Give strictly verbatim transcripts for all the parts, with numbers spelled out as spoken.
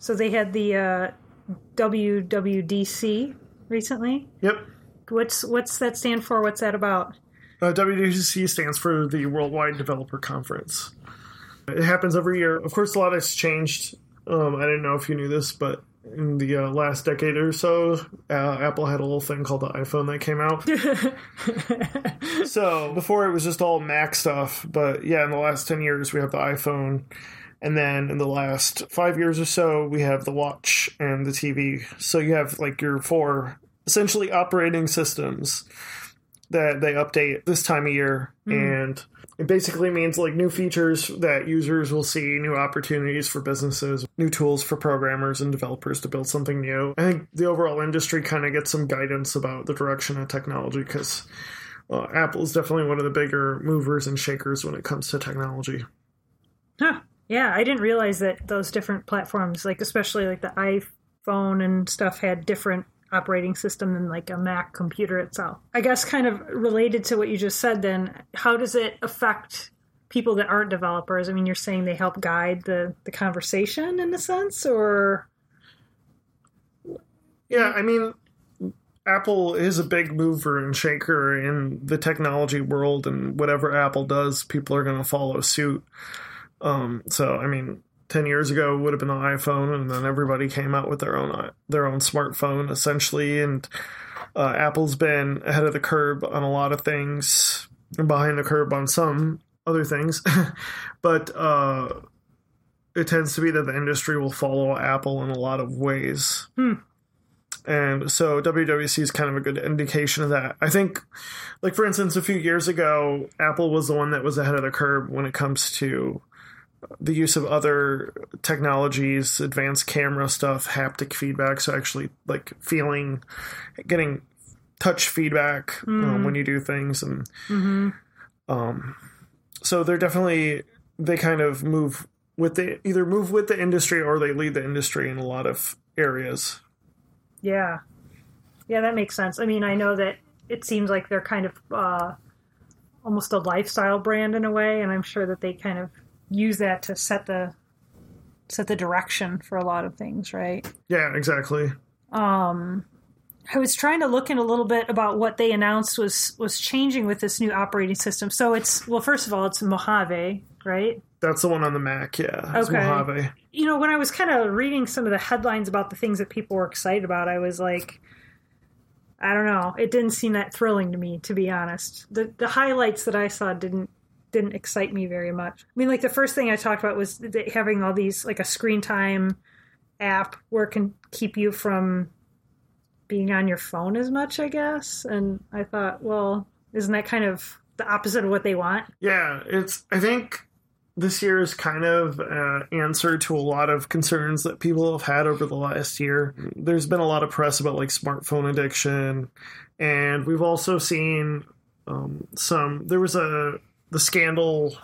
So they had the uh, W W D C recently. Yep. What's what's that stand for? What's that about? Uh, W W D C stands for the Worldwide Developer Conference. It happens every year. Of course, a lot has changed. Um, I didn't know if you knew this, but in the uh, last decade or so, uh, Apple had a little thing called the iPhone that came out. So before it was just all Mac stuff, but yeah, in the last ten years we have the iPhone, and then in the last five years or so we have the watch and the T V. So you have like your four essentially operating systems that they update this time of year, mm. and it basically means like new features that users will see, new opportunities for businesses, new tools for programmers and developers to build something new. I think the overall industry kind of gets some guidance about the direction of technology, because uh, Apple is definitely one of the bigger movers and shakers when it comes to technology. Huh. Yeah, I didn't realize that those different platforms, like especially like the iPhone and stuff, had different operating system than like a Mac computer itself. I guess kind of related to what you just said then, how does it affect people that aren't developers? I mean, you're saying they help guide the, the conversation in a sense, or? Yeah, I mean, Apple is a big mover and shaker in the technology world, and whatever Apple does, people are going to follow suit. Um, so, I mean, ten years ago would have been the iPhone, and then everybody came out with their own their own smartphone essentially, and uh, Apple's been ahead of the curve on a lot of things and behind the curve on some other things. But uh, it tends to be that the industry will follow Apple in a lot of ways. Hmm. And so W W D C is kind of a good indication of that. I think, like, for instance, a few years ago, Apple was the one that was ahead of the curve when it comes to the use of other technologies, advanced camera stuff, haptic feedback. So actually like feeling, getting touch feedback mm. um, when you do things. And mm-hmm. um, so they're definitely, they kind of move with the, either move with the industry or they lead the industry in a lot of areas. Yeah. Yeah, that makes sense. I mean, I know that it seems like they're kind of uh, almost a lifestyle brand in a way. And I'm sure that they kind of use that to set the set the direction for a lot of things, right? Yeah, exactly. Um, I was trying to look in a little bit about what they announced was was changing with this new operating system. So it's, well, first of all, it's Mojave, right? That's the one on the Mac, yeah. It's okay. Mojave. You know, when I was kind of reading some of the headlines about the things that people were excited about, I was like, I don't know. It didn't seem that thrilling to me, to be honest. The the highlights that I saw didn't didn't excite me very much. I mean, like the first thing I talked about was having all these, like a screen time app where it can keep you from being on your phone as much, I guess. And I thought, well, isn't that kind of the opposite of what they want? Yeah, it's, I think this year is kind of an answer to a lot of concerns that people have had over the last year. There's been a lot of press about like smartphone addiction. And we've also seen um, some, there was a, the scandal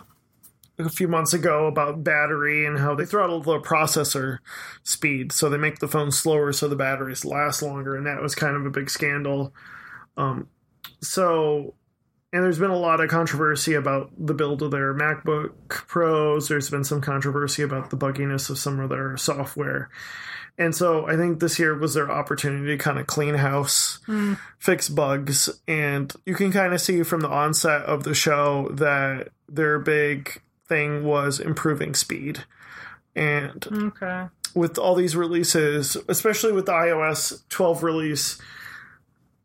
a few months ago about battery and how they throttle the processor speed. So they make the phone slower so the batteries last longer. And that was kind of a big scandal. Um, so, and there's been a lot of controversy about the build of their MacBook Pros. There's been some controversy about the bugginess of some of their software. And so I think this year was their opportunity to kind of clean house, mm. fix bugs. And you can kind of see from the onset of the show that their big thing was improving speed. And okay. with all these releases, especially with the iOS twelve release,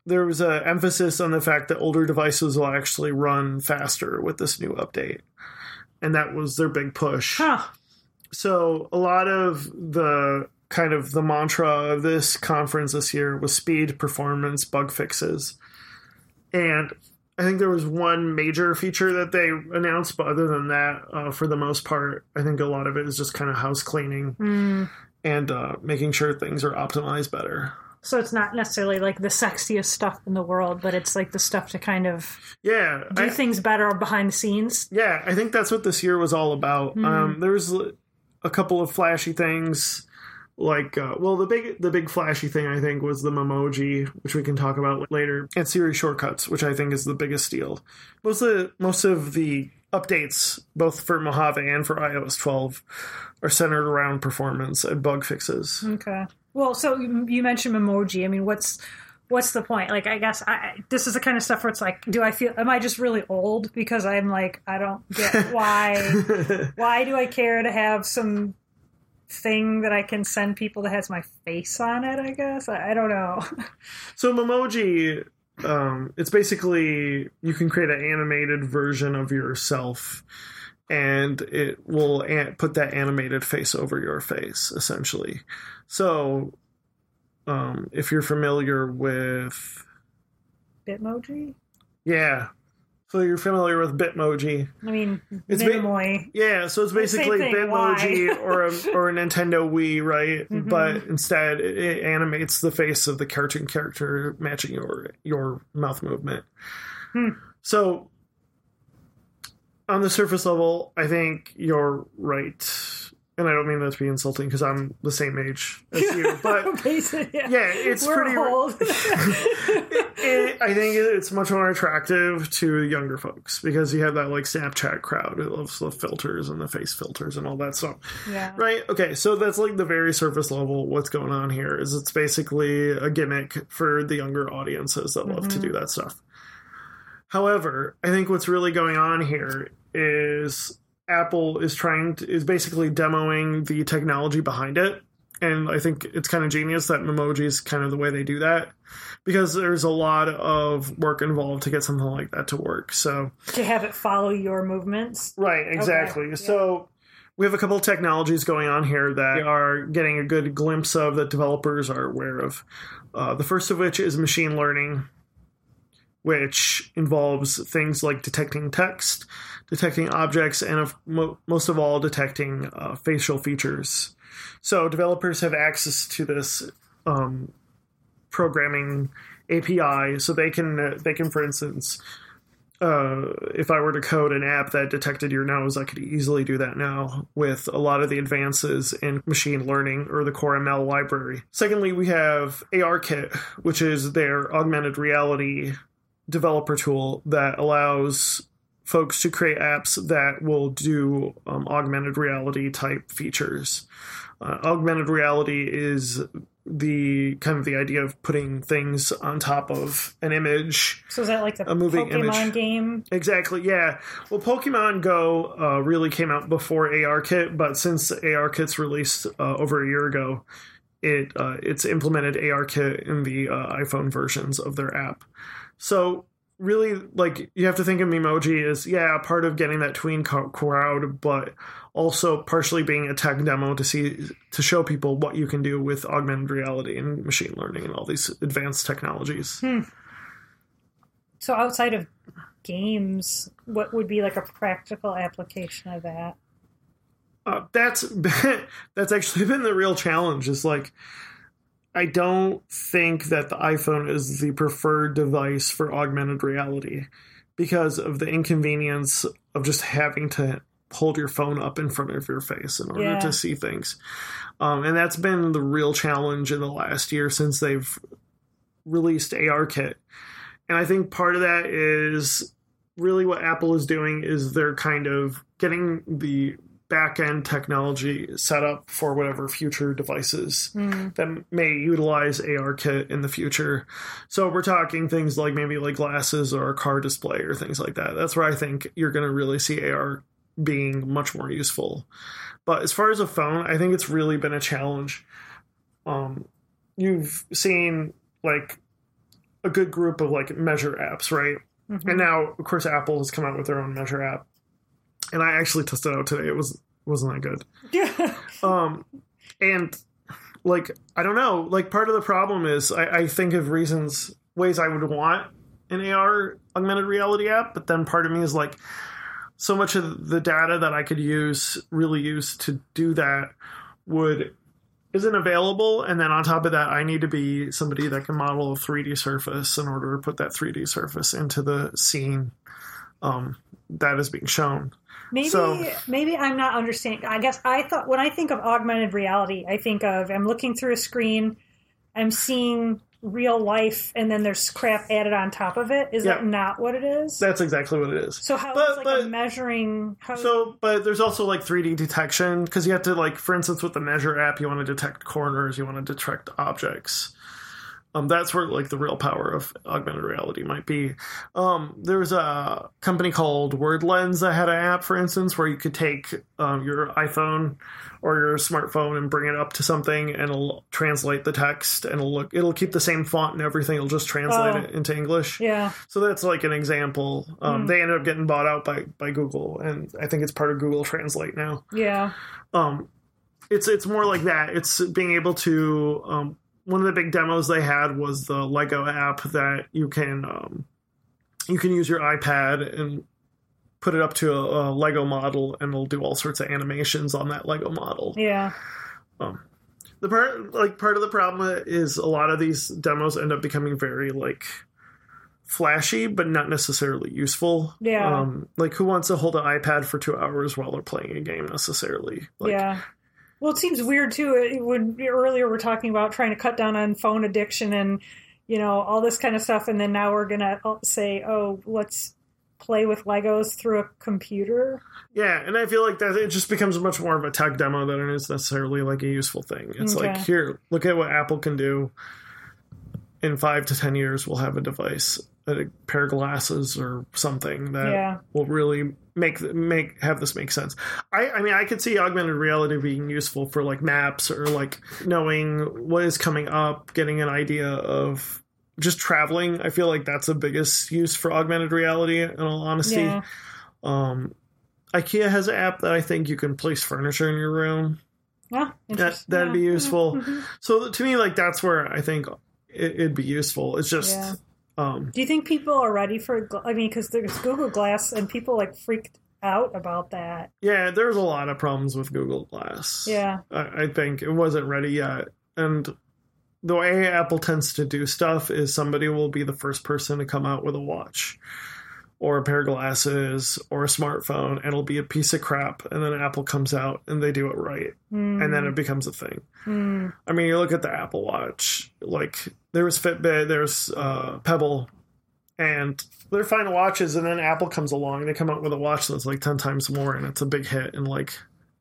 there was an emphasis on the fact that older devices will actually run faster with this new update. And that was their big push. Huh. So a lot of the kind of the mantra of this conference this year was speed, performance, bug fixes. And I think there was one major feature that they announced, but other than that, uh, for the most part, I think a lot of it is just kind of house cleaning mm. and uh, making sure things are optimized better. So it's not necessarily like the sexiest stuff in the world, but it's like the stuff to kind of yeah do I, things better behind the scenes. Yeah, I think that's what this year was all about. Mm. Um, there was a couple of flashy things Like, uh, well, the big the big flashy thing, I think, was the Memoji, which we can talk about later, and Siri Shortcuts, which I think is the biggest deal. Most of the, most of the updates, both for Mojave and for i O S twelve, are centered around performance and bug fixes. Okay. Well, so you, you mentioned Memoji. I mean, what's what's the point? Like, I guess I, this is the kind of stuff where it's like, do I feel, am I just really old? Because I'm like, I don't get why, why do I care to have some thing that I can send people that has my face on it, I guess? I, I don't know. So Memoji, um, it's basically you can create an animated version of yourself, and it will an- put that animated face over your face, essentially. So um, if you're familiar with Bitmoji? Yeah. So you're familiar with Bitmoji. I mean, it's minimally. Ba- yeah, so it's basically thing, Bitmoji or a, or a Nintendo Wii, right? Mm-hmm. But instead, it animates the face of the cartoon character matching your your mouth movement. Hmm. So on the surface level, I think you're right. And I don't mean that to be insulting because I'm the same age as you. But yeah. yeah, it's We're pretty old. it, it, I think it's much more attractive to younger folks because you have that like Snapchat crowd who loves the filters and the face filters and all that stuff. Yeah. Right? Okay, so that's like the very surface level. What's going on here is it's basically a gimmick for the younger audiences that mm-hmm. love to do that stuff. However, I think what's really going on here is Apple is trying to, is basically demoing the technology behind it. And I think it's kind of genius that Memoji is kind of the way they do that, because there's a lot of work involved to get something like that to work. So to have it follow your movements. Right. Exactly. Okay. Yeah. So we have a couple of technologies going on here that are getting a good glimpse of that developers are aware of. Uh, the first of which is machine learning, which involves things like detecting text, detecting objects, and of mo- most of all, detecting uh, facial features. So developers have access to this um, programming A P I, so they can, uh, they can, for instance, uh, if I were to code an app that detected your nose, I could easily do that now with a lot of the advances in machine learning or the Core M L library. Secondly, we have ARKit, which is their augmented reality developer tool that allows folks to create apps that will do um, augmented reality type features. Uh, augmented reality is the kind of the idea of putting things on top of an image. So is that like the a moving Pokemon image. Game? Exactly, yeah. Well, Pokemon Go uh, really came out before ARKit, but since ARKit's released uh, over a year ago, it uh, it's implemented ARKit in the uh, iPhone versions of their app. So really, like, you have to think of Memoji as, yeah, part of getting that tween crowd, but also partially being a tech demo to see to show people what you can do with augmented reality and machine learning and all these advanced technologies. Hmm. So outside of games, what would be like a practical application of that? Uh, that's that's actually been the real challenge. Is like, I don't think that the iPhone is the preferred device for augmented reality because of the inconvenience of just having to hold your phone up in front of your face in order yeah. to see things. Um, and that's been the real challenge in the last year since they've released ARKit. And I think part of that is really what Apple is doing is they're kind of getting the back-end technology set up for whatever future devices mm. that may utilize ARKit in the future. So we're talking things like maybe like glasses or a car display or things like that. That's where I think you're going to really see A R being much more useful. But as far as a phone, I think it's really been a challenge. Um, you've seen like a good group of like Measure apps, right? Mm-hmm. And now, of course, Apple has come out with their own Measure app. And I actually tested it out today. It was, wasn't that good. Yeah. Um, and, like, I don't know. Like, part of the problem is I, I think of reasons, ways I would want an A R augmented reality app. But then part of me is, like, so much of the data that I could use, really use to do that would isn't available. And then on top of that, I need to be somebody that can model a three D surface in order to put that three D surface into the scene um, that is being shown. Maybe so, maybe I'm not understanding. I guess I thought when I think of augmented reality, I think of I'm looking through a screen, I'm seeing real life, and then there's crap added on top of it. Is yeah. that not what it is? That's exactly what it is. So how but, is like but, a measuring? How so, but there's also like three D detection because you have to like, for instance, with the Measure app, you want to detect corners, you want to detect objects. Um, that's where like the real power of augmented reality might be. Um, there's a company called Word Lens that had an app, for instance, where you could take um, your iPhone or your smartphone and bring it up to something, and it'll translate the text, and it'll look. It'll keep the same font and everything. It'll just translate oh, it into English. Yeah. So that's like an example. Um, mm. They ended up getting bought out by by Google, and I think it's part of Google Translate now. Yeah. Um, it's it's more like that. It's being able to. Um, One of the big demos they had was the Lego app that you can um, you can use your iPad and put it up to a, a Lego model, and it'll do all sorts of animations on that Lego model. Yeah. Um, the part like part of the problem is a lot of these demos end up becoming very like flashy, but not necessarily useful. Yeah. Um, like who wants to hold an iPad for two hours while they're playing a game necessarily? Like, yeah. Well, it seems weird, too, when earlier we're talking about trying to cut down on phone addiction and, you know, all this kind of stuff. And then now we're going to say, oh, let's play with Legos through a computer. Yeah, and I feel like that it just becomes much more of a tech demo than it is necessarily like a useful thing. It's okay. Like, here, look at what Apple can do. In five to ten years, we'll have a device, a pair of glasses or something that yeah. will really... Make make have this make sense. I, I mean, I could see augmented reality being useful for like maps or like knowing what is coming up, getting an idea of just traveling. I feel like that's the biggest use for augmented reality. In all honesty, yeah. um, IKEA has an app that I think you can place furniture in your room. Yeah, that that'd yeah. be useful. Mm-hmm. So to me, like that's where I think it, it'd be useful. It's just. Yeah. Um, Do you think people are ready for, I mean, because there's Google Glass and people like freaked out about that. Yeah, there's a lot of problems with Google Glass. Yeah. I, I think it wasn't ready yet. And the way Apple tends to do stuff is somebody will be the first person to come out with a watch or a pair of glasses or a smartphone, and it'll be a piece of crap. And then Apple comes out and they do it right. Mm. And then it becomes a thing. Mm. I mean, you look at the Apple Watch, like... There was Fitbit, there's uh, Pebble, and they're fine watches, and then Apple comes along, they come out with a watch that's like ten times more, and it's a big hit, and like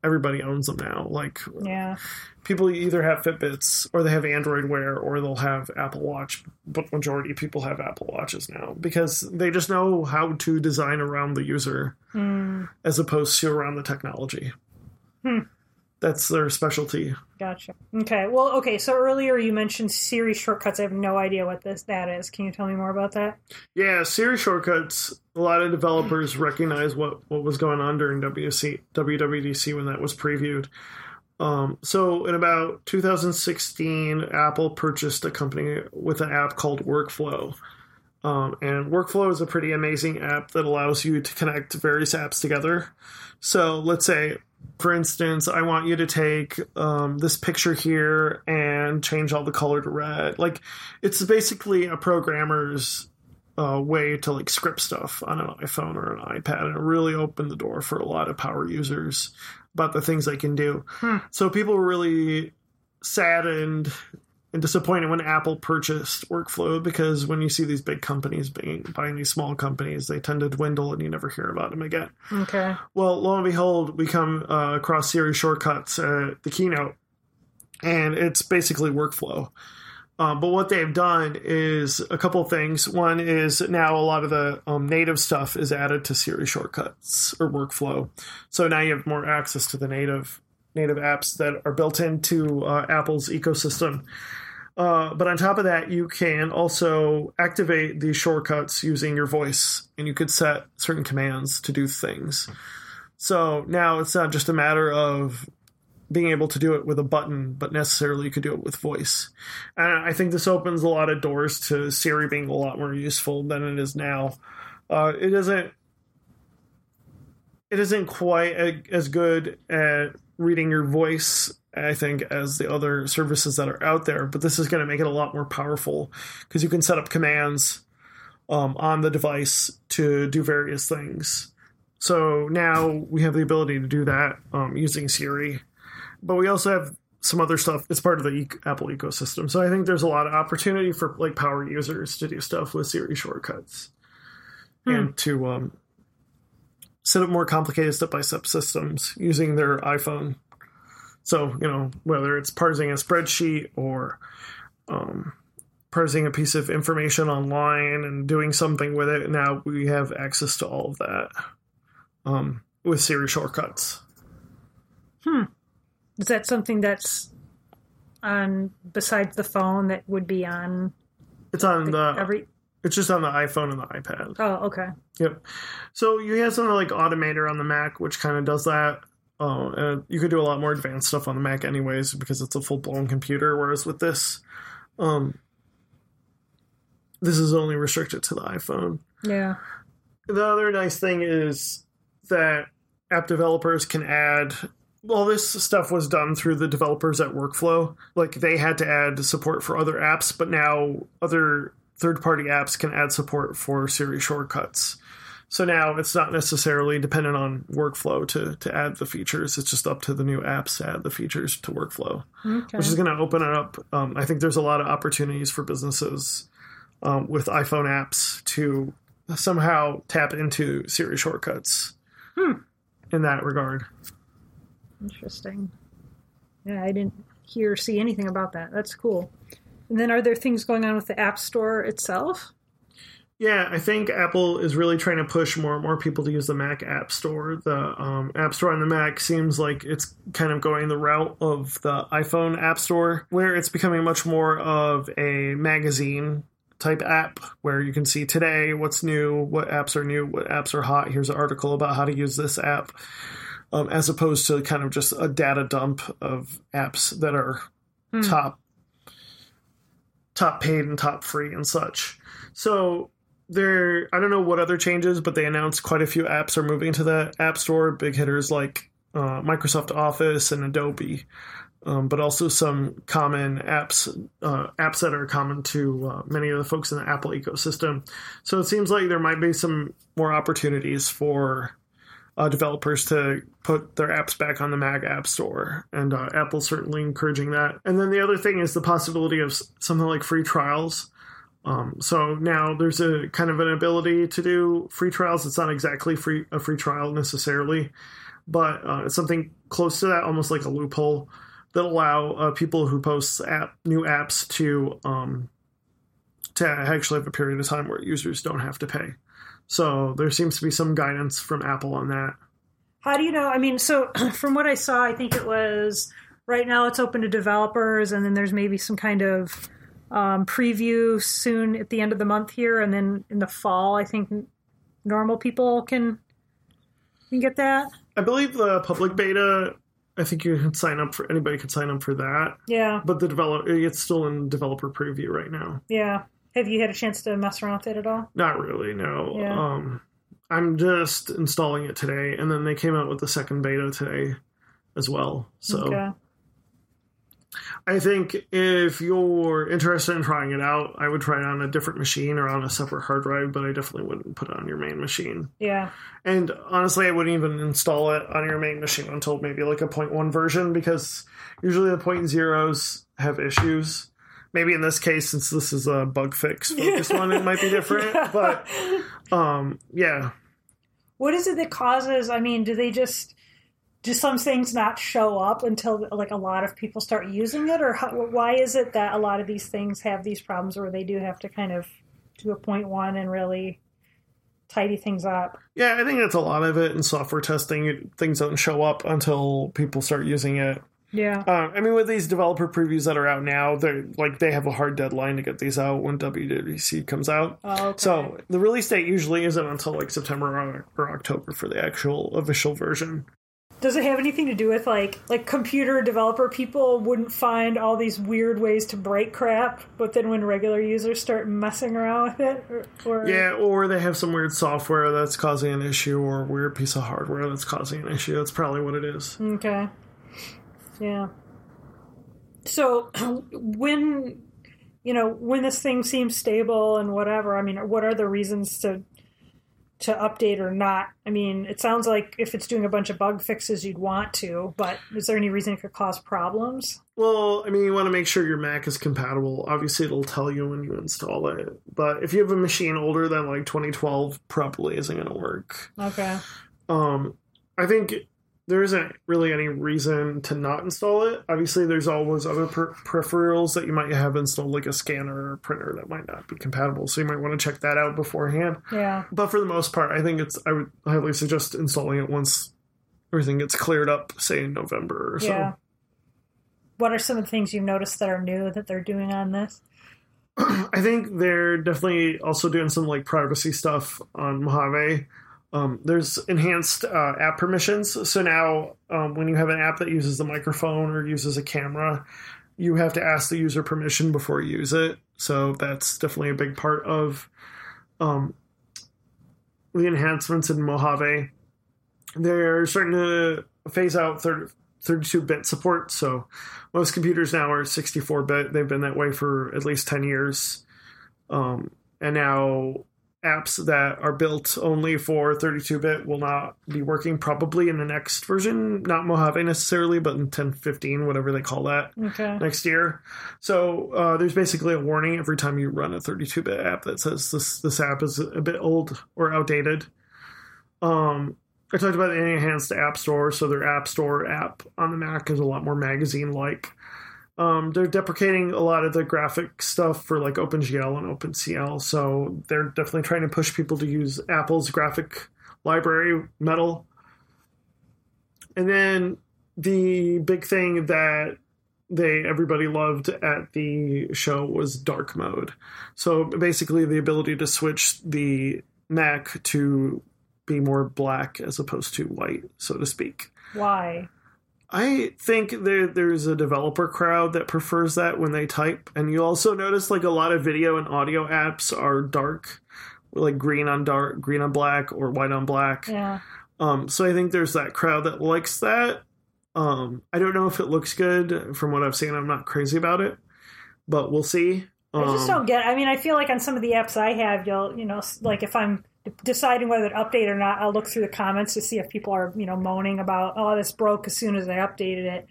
everybody owns them now. Like, yeah. People either have Fitbits, or they have Android Wear, or they'll have Apple Watch, but majority of people have Apple Watches now, because they just know how to design around the user, mm. as opposed to around the technology. Hmm. That's their specialty. Gotcha. Okay. Well, okay. So earlier you mentioned Siri Shortcuts. I have no idea what this that is. Can you tell me more about that? Yeah, Siri Shortcuts. A lot of developers recognize what, what was going on during W W D C when that was previewed. Um, so in about two thousand sixteen, Apple purchased a company with an app called Workflow. Um, and Workflow is a pretty amazing app that allows you to connect various apps together. So let's say... For instance, I want you to take um, this picture here and change all the color to red. Like, it's basically a programmer's uh, way to, like, script stuff on an iPhone or an iPad. And it really opened the door for a lot of power users about the things they can do. Hmm. So people were really saddened and disappointed when Apple purchased Workflow, because when you see these big companies being, buying these small companies, they tend to dwindle and you never hear about them again. Okay. Well, lo and behold, we come uh, across Siri Shortcuts at the keynote, and it's basically Workflow. Uh, but what they've done is a couple things. One is now a lot of the um, native stuff is added to Siri Shortcuts or Workflow. So now you have more access to the native native apps that are built into uh, Apple's ecosystem. Uh, but on top of that, you can also activate these shortcuts using your voice, and you could set certain commands to do things. So now it's not just a matter of being able to do it with a button, but necessarily you could do it with voice. And I think this opens a lot of doors to Siri being a lot more useful than it is now. Uh, it isn't, it isn't quite a, as good at reading your voice, I think, as the other services that are out there, but this is going to make it a lot more powerful because you can set up commands um, on the device to do various things. So now we have the ability to do that um, using Siri. But we also have some other stuff. It's part of the Apple ecosystem. So I think there's a lot of opportunity for like power users to do stuff with Siri shortcuts hmm. and to um, set up more complicated step-by-step systems using their iPhone. So, you know, whether it's parsing a spreadsheet or um, parsing a piece of information online and doing something with it, now we have access to all of that um, with Siri shortcuts. Hmm. Is that something that's on, besides the phone, that would be on? It's on the, the every... It's just on the iPhone and the iPad. Oh, okay. Yep. So you have something like Automator on the Mac, which kind of does that. Uh, and you could do a lot more advanced stuff on the Mac anyways because it's a full-blown computer, whereas with this, um, this is only restricted to the iPhone. Yeah. The other nice thing is that app developers can add... Well, this stuff was done through the developers at Workflow. Like, they had to add support for other apps, but now other third-party apps can add support for Siri shortcuts. So now it's not necessarily dependent on Workflow to, to add the features. It's just up to the new apps to add the features to Workflow, okay. which is going to open it up. Um, I think there's a lot of opportunities for businesses um, with iPhone apps to somehow tap into Siri shortcuts hmm. in that regard. Interesting. Yeah, I didn't hear or see anything about that. That's cool. And then are there things going on with the App Store itself? Yeah, I think Apple is really trying to push more and more people to use the Mac App Store. The um, App Store on the Mac seems like it's kind of going the route of the iPhone App Store, where it's becoming much more of a magazine type app where you can see today what's new, what apps are new, what apps are hot. Here's an article about how to use this app, um, as opposed to kind of just a data dump of apps that are mm. top, top paid and top free and such. So... There, I don't know what other changes, but they announced quite a few apps are moving to the App Store. Big hitters like uh, Microsoft Office and Adobe, um, but also some common apps, uh, apps that are common to uh, many of the folks in the Apple ecosystem. So it seems like there might be some more opportunities for uh, developers to put their apps back on the Mac App Store, and uh, Apple's certainly encouraging that. And then the other thing is the possibility of something like free trials. Um, so now there's a kind of an ability to do free trials. It's not exactly free a free trial necessarily, but uh, it's something close to that, almost like a loophole that allow uh, people who post app, new apps to um, to actually have a period of time where users don't have to pay. So there seems to be some guidance from Apple on that. How do you know? I mean, so from what I saw, I think it was right now it's open to developers, and then there's maybe some kind of... Um, preview soon at the end of the month here, and then in the fall, I think normal people can can get that. I believe the public beta. I think you can sign up for anybody can sign up for that. Yeah, but the develop it's still in developer preview right now. Yeah, have you had a chance to mess around with it at all? Not really, no. Yeah. Um, I'm just installing it today, and then they came out with the second beta today as well. So. Okay. I think if you're interested in trying it out, I would try it on a different machine or on a separate hard drive, but I definitely wouldn't put it on your main machine. Yeah. And honestly, I wouldn't even install it on your main machine until maybe like a point one version, because usually the point zeros have issues. Maybe in this case, since this is a bug fix focus yeah. one, it might be different. yeah. But, um, yeah. What is it that causes, I mean, do they just... do some things not show up until like a lot of people start using it, or how, why is it that a lot of these things have these problems where they do have to kind of do a point one and really tidy things up? Yeah, I think that's a lot of it in software testing. Things don't show up until people start using it. Yeah. Uh, I mean, with these developer previews that are out now, they're like they have a hard deadline to get these out when W W D C comes out. Oh, okay. So the release date usually isn't until like September or, or October for the actual official version. Does it have anything to do with, like, like computer developer people wouldn't find all these weird ways to break crap, but then when regular users start messing around with it? Or, or... Yeah, or they have some weird software that's causing an issue or a weird piece of hardware that's causing an issue. That's probably what it is. Okay. Yeah. So when, you know, when this thing seems stable and whatever, I mean, what are the reasons to... to update or not? I mean, it sounds like if it's doing a bunch of bug fixes, you'd want to, but is there any reason it could cause problems? Well, I mean, you want to make sure your Mac is compatible. Obviously, it'll tell you when you install it. But if you have a machine older than like twenty twelve, probably isn't going to work. Okay. Um, I think there isn't really any reason to not install it. Obviously, there's always other per- peripherals that you might have installed, like a scanner or printer that might not be compatible. So you might want to check that out beforehand. Yeah. But for the most part, I think it's, I would highly suggest installing it once everything gets cleared up, say in November or so. Yeah. What are some of the things you've noticed that are new that they're doing on this? I think they're definitely also doing some like privacy stuff on Mojave. Um, there's enhanced uh, app permissions. So now um, when you have an app that uses the microphone or uses a camera, you have to ask the user permission before you use it. So that's definitely a big part of um, the enhancements in Mojave. They're starting to phase out thirty-two bit support. So most computers now are sixty-four bit. They've been that way for at least ten years. Um, and now apps that are built only for thirty-two bit will not be working probably in the next version, not Mojave necessarily, but in ten fifteen, whatever they call that, okay, next year. So uh, there's basically a warning every time you run a thirty-two bit app that says this this app is a bit old or outdated. Um, I talked about the enhanced App Store, so their App Store app on the Mac is a lot more magazine-like. Um, they're deprecating a lot of the graphic stuff for like OpenGL and OpenCL, so they're definitely trying to push people to use Apple's graphic library, Metal. And then the big thing that they everybody loved at the show was dark mode. So basically the ability to switch the Mac to be more black as opposed to white, so to speak. Why? I think there there's a developer crowd that prefers that when they type. And you also notice like a lot of video and audio apps are dark, like green on dark, green on black, or white on black. Yeah. Um, so I think there's that crowd that likes that. Um, I don't know if it looks good. From what I've seen, I'm not crazy about it, but we'll see. Um, I just don't get it. I mean, I feel like on some of the apps I have, you'll, you know, like if I'm deciding whether to update or not, I'll look through the comments to see if people are, you know, moaning about, oh, this broke as soon as I updated it.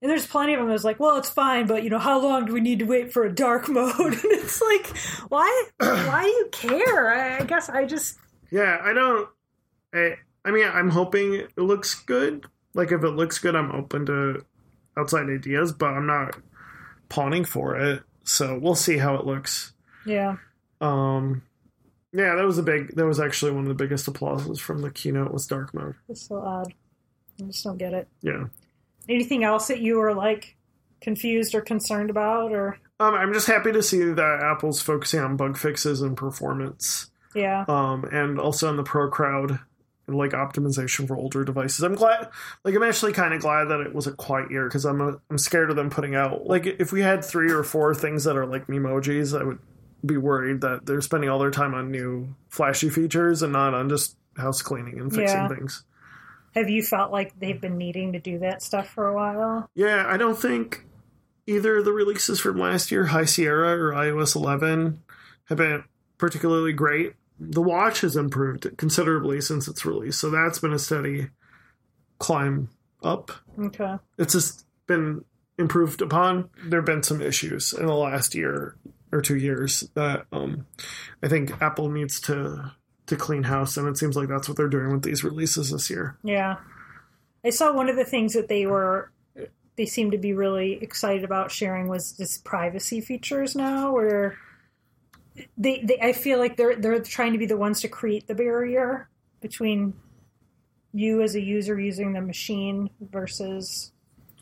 And there's plenty of them that's like, well, it's fine, but, you know, how long do we need to wait for a dark mode? And it's like, why? Why do you care? I, I guess I just... Yeah, I don't... I, I mean, I'm hoping it looks good. Like, if it looks good, I'm open to outside ideas, but I'm not pawning for it. So we'll see how it looks. Yeah. Um... Yeah, that was a big. That was actually one of the biggest applauses from the keynote was dark mode. It's so odd. I just don't get it. Yeah. Anything else that you were like confused or concerned about, or? Um, I'm just happy to see that Apple's focusing on bug fixes and performance. Yeah. Um, and also in the pro crowd and like optimization for older devices. I'm glad. Like, I'm actually kind of glad that it was a quiet year because I'm a, I'm scared of them putting out like if we had three or four things that are like Memojis, I would be worried that they're spending all their time on new flashy features and not on just house cleaning and fixing yeah. things. Have you felt like they've been needing to do that stuff for a while? Yeah, I don't think either of the releases from last year, High Sierra or iOS eleven, have been particularly great. The watch has improved considerably since its release, so that's been a steady climb up. Okay. It's just been improved upon. There have been some issues in the last year or two years that um, I think Apple needs to to clean house, and it seems like that's what they're doing with these releases this year. Yeah. I saw one of the things that they were, they seemed to be really excited about sharing was this privacy features now, where they, they I feel like they're they're trying to be the ones to create the barrier between you as a user using the machine versus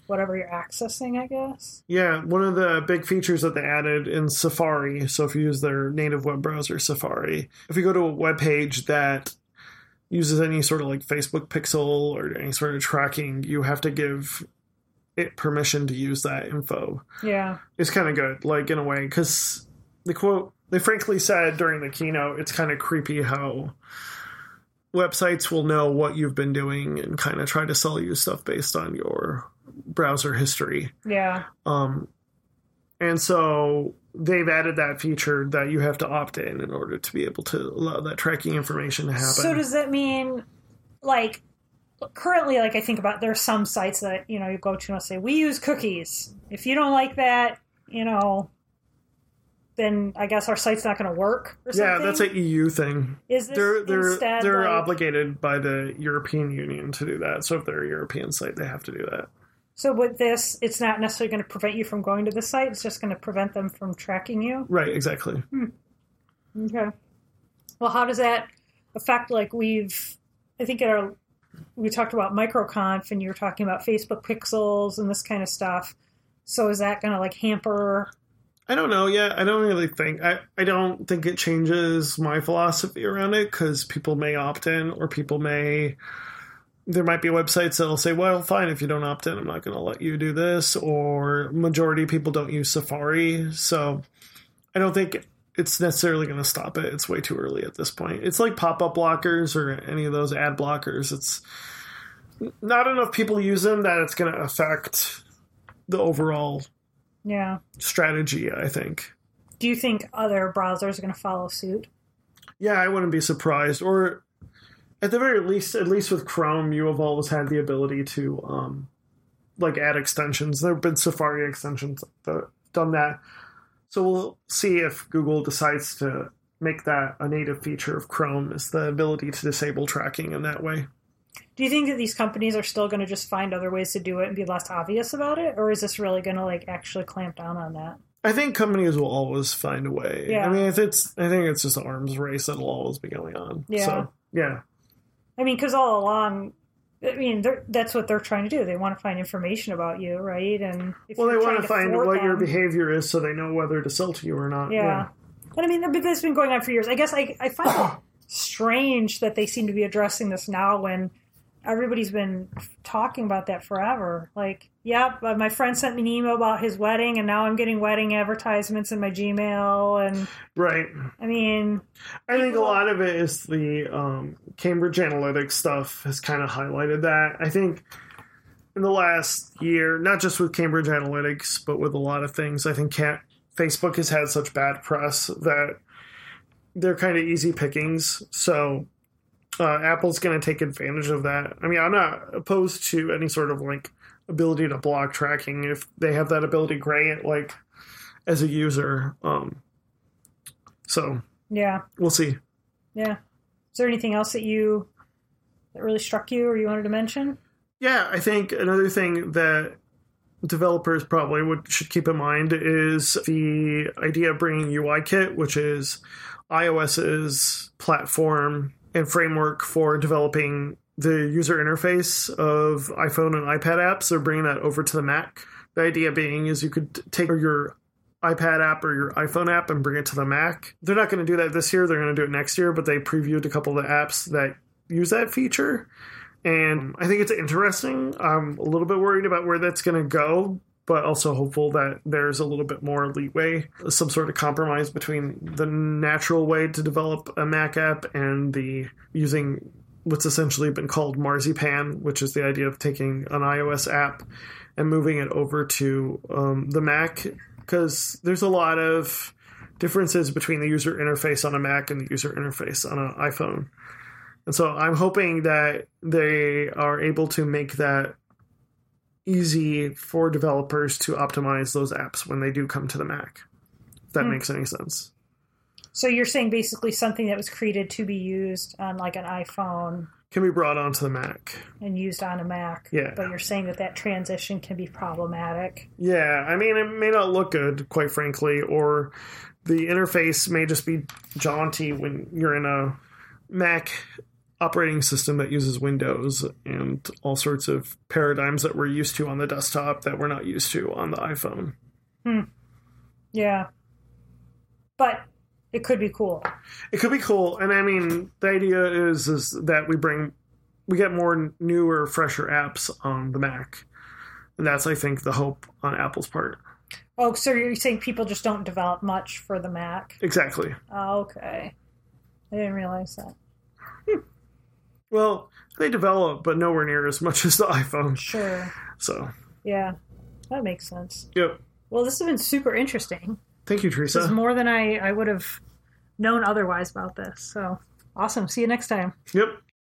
whatever you're accessing, I guess. Yeah, one of the big features that they added in Safari, so if you use their native web browser Safari, if you go to a web page that uses any sort of like Facebook pixel or any sort of tracking, you have to give it permission to use that info. Yeah. It's kind of good, like in a way, because the quote, they frankly said during the keynote, it's kind of creepy how websites will know what you've been doing and kind of try to sell you stuff based on your browser history. Yeah. Um, And so they've added that feature that you have to opt in in order to be able to allow that tracking information to happen. So does that mean, like, currently, like I think about, there are some sites that, you know, you go to and I'll say, we use cookies. If you don't like that, you know, then I guess our site's not going to work or something? Yeah, that's an E U thing. Is this they're, they're, instead They're like, obligated by the European Union to do that. So if they're a European site, they have to do that. So with this, it's not necessarily going to prevent you from going to the site. It's just going to prevent them from tracking you? Right, exactly. Hmm. Okay. Well, how does that affect, like, we've, I think in our, we talked about MicroConf, and you were talking about Facebook pixels and this kind of stuff. So is that going to, like, hamper... I don't know yet. I don't really think. I, I don't think it changes my philosophy around it, because people may opt in, or people may, there might be websites that will say, well, fine, if you don't opt in, I'm not going to let you do this. Or majority of people don't use Safari. So I don't think it's necessarily going to stop it. It's way too early at this point. It's like pop-up blockers or any of those ad blockers. It's not enough people use them that it's going to affect the overall Yeah. strategy, I think. Do you think other browsers are going to follow suit? Yeah, I wouldn't be surprised. Or at the very least, at least with Chrome, you have always had the ability to um, like add extensions. There have been Safari extensions that done that. So we'll see if Google decides to make that a native feature of Chrome, is the ability to disable tracking in that way. Do you think that these companies are still going to just find other ways to do it and be less obvious about it? Or is this really going to, like, actually clamp down on that? I think companies will always find a way. Yeah. I mean, if it's, I think it's just an arms race that will always be going on. Yeah. So, yeah. I mean, because all along, I mean, that's what they're trying to do. They want to find information about you, right? And if Well, they want to find what them, your behavior is, so they know whether to sell to you or not. Yeah. yeah. And, I mean, that's been going on for years. I guess I, I find it strange that they seem to be addressing this now when everybody's been talking about that forever. Like, yep, yeah, my friend sent me an email about his wedding, and now I'm getting wedding advertisements in my Gmail. And right. I mean, I think a lot of it is the um, Cambridge Analytics stuff has kind of highlighted that. I think in the last year, not just with Cambridge Analytics, but with a lot of things, I think can't, Facebook has had such bad press that they're kind of easy pickings. So Uh, Apple's going to take advantage of that. I mean, I'm not opposed to any sort of, like, ability to block tracking if they have that ability, great, like, as a user. Um, so, yeah, we'll see. Yeah. Is there anything else that you that really struck you or you wanted to mention? Yeah, I think another thing that developers probably would should keep in mind is the idea of bringing UIKit, which is iOS's platform and framework for developing the user interface of iPhone and iPad apps. They're bringing that over to the Mac. The idea being is you could take your iPad app or your iPhone app and bring it to the Mac. They're not going to do that this year. They're going to do it next year, but they previewed a couple of the apps that use that feature. And I think it's interesting. I'm a little bit worried about where that's going to go, but also hopeful that there's a little bit more leeway, some sort of compromise between the natural way to develop a Mac app and the using what's essentially been called marzipan, which is the idea of taking an iOS app and moving it over to um, the Mac, because there's a lot of differences between the user interface on a Mac and the user interface on an iPhone. And so I'm hoping that they are able to make that easy for developers to optimize those apps when they do come to the Mac, if that mm. makes any sense. So you're saying basically something that was created to be used on, like, an iPhone can be brought onto the Mac and used on a Mac. Yeah. But you're saying that that transition can be problematic. Yeah. I mean, it may not look good, quite frankly, or the interface may just be jaunty when you're in a Mac operating system that uses Windows and all sorts of paradigms that we're used to on the desktop that we're not used to on the iPhone. Hmm. Yeah. But it could be cool. It could be cool. And I mean, the idea is, is that we bring, we get more newer, fresher apps on the Mac. And that's, I think, the hope on Apple's part. Oh, so you're saying people just don't develop much for the Mac? Exactly. Oh, okay. I didn't realize that. Hmm. Well, they develop, but nowhere near as much as the iPhone. Sure. So. Yeah, that makes sense. Yep. Well, this has been super interesting. Thank you, Teresa. This is more than I, I would have known otherwise about this. So awesome. See you next time. Yep.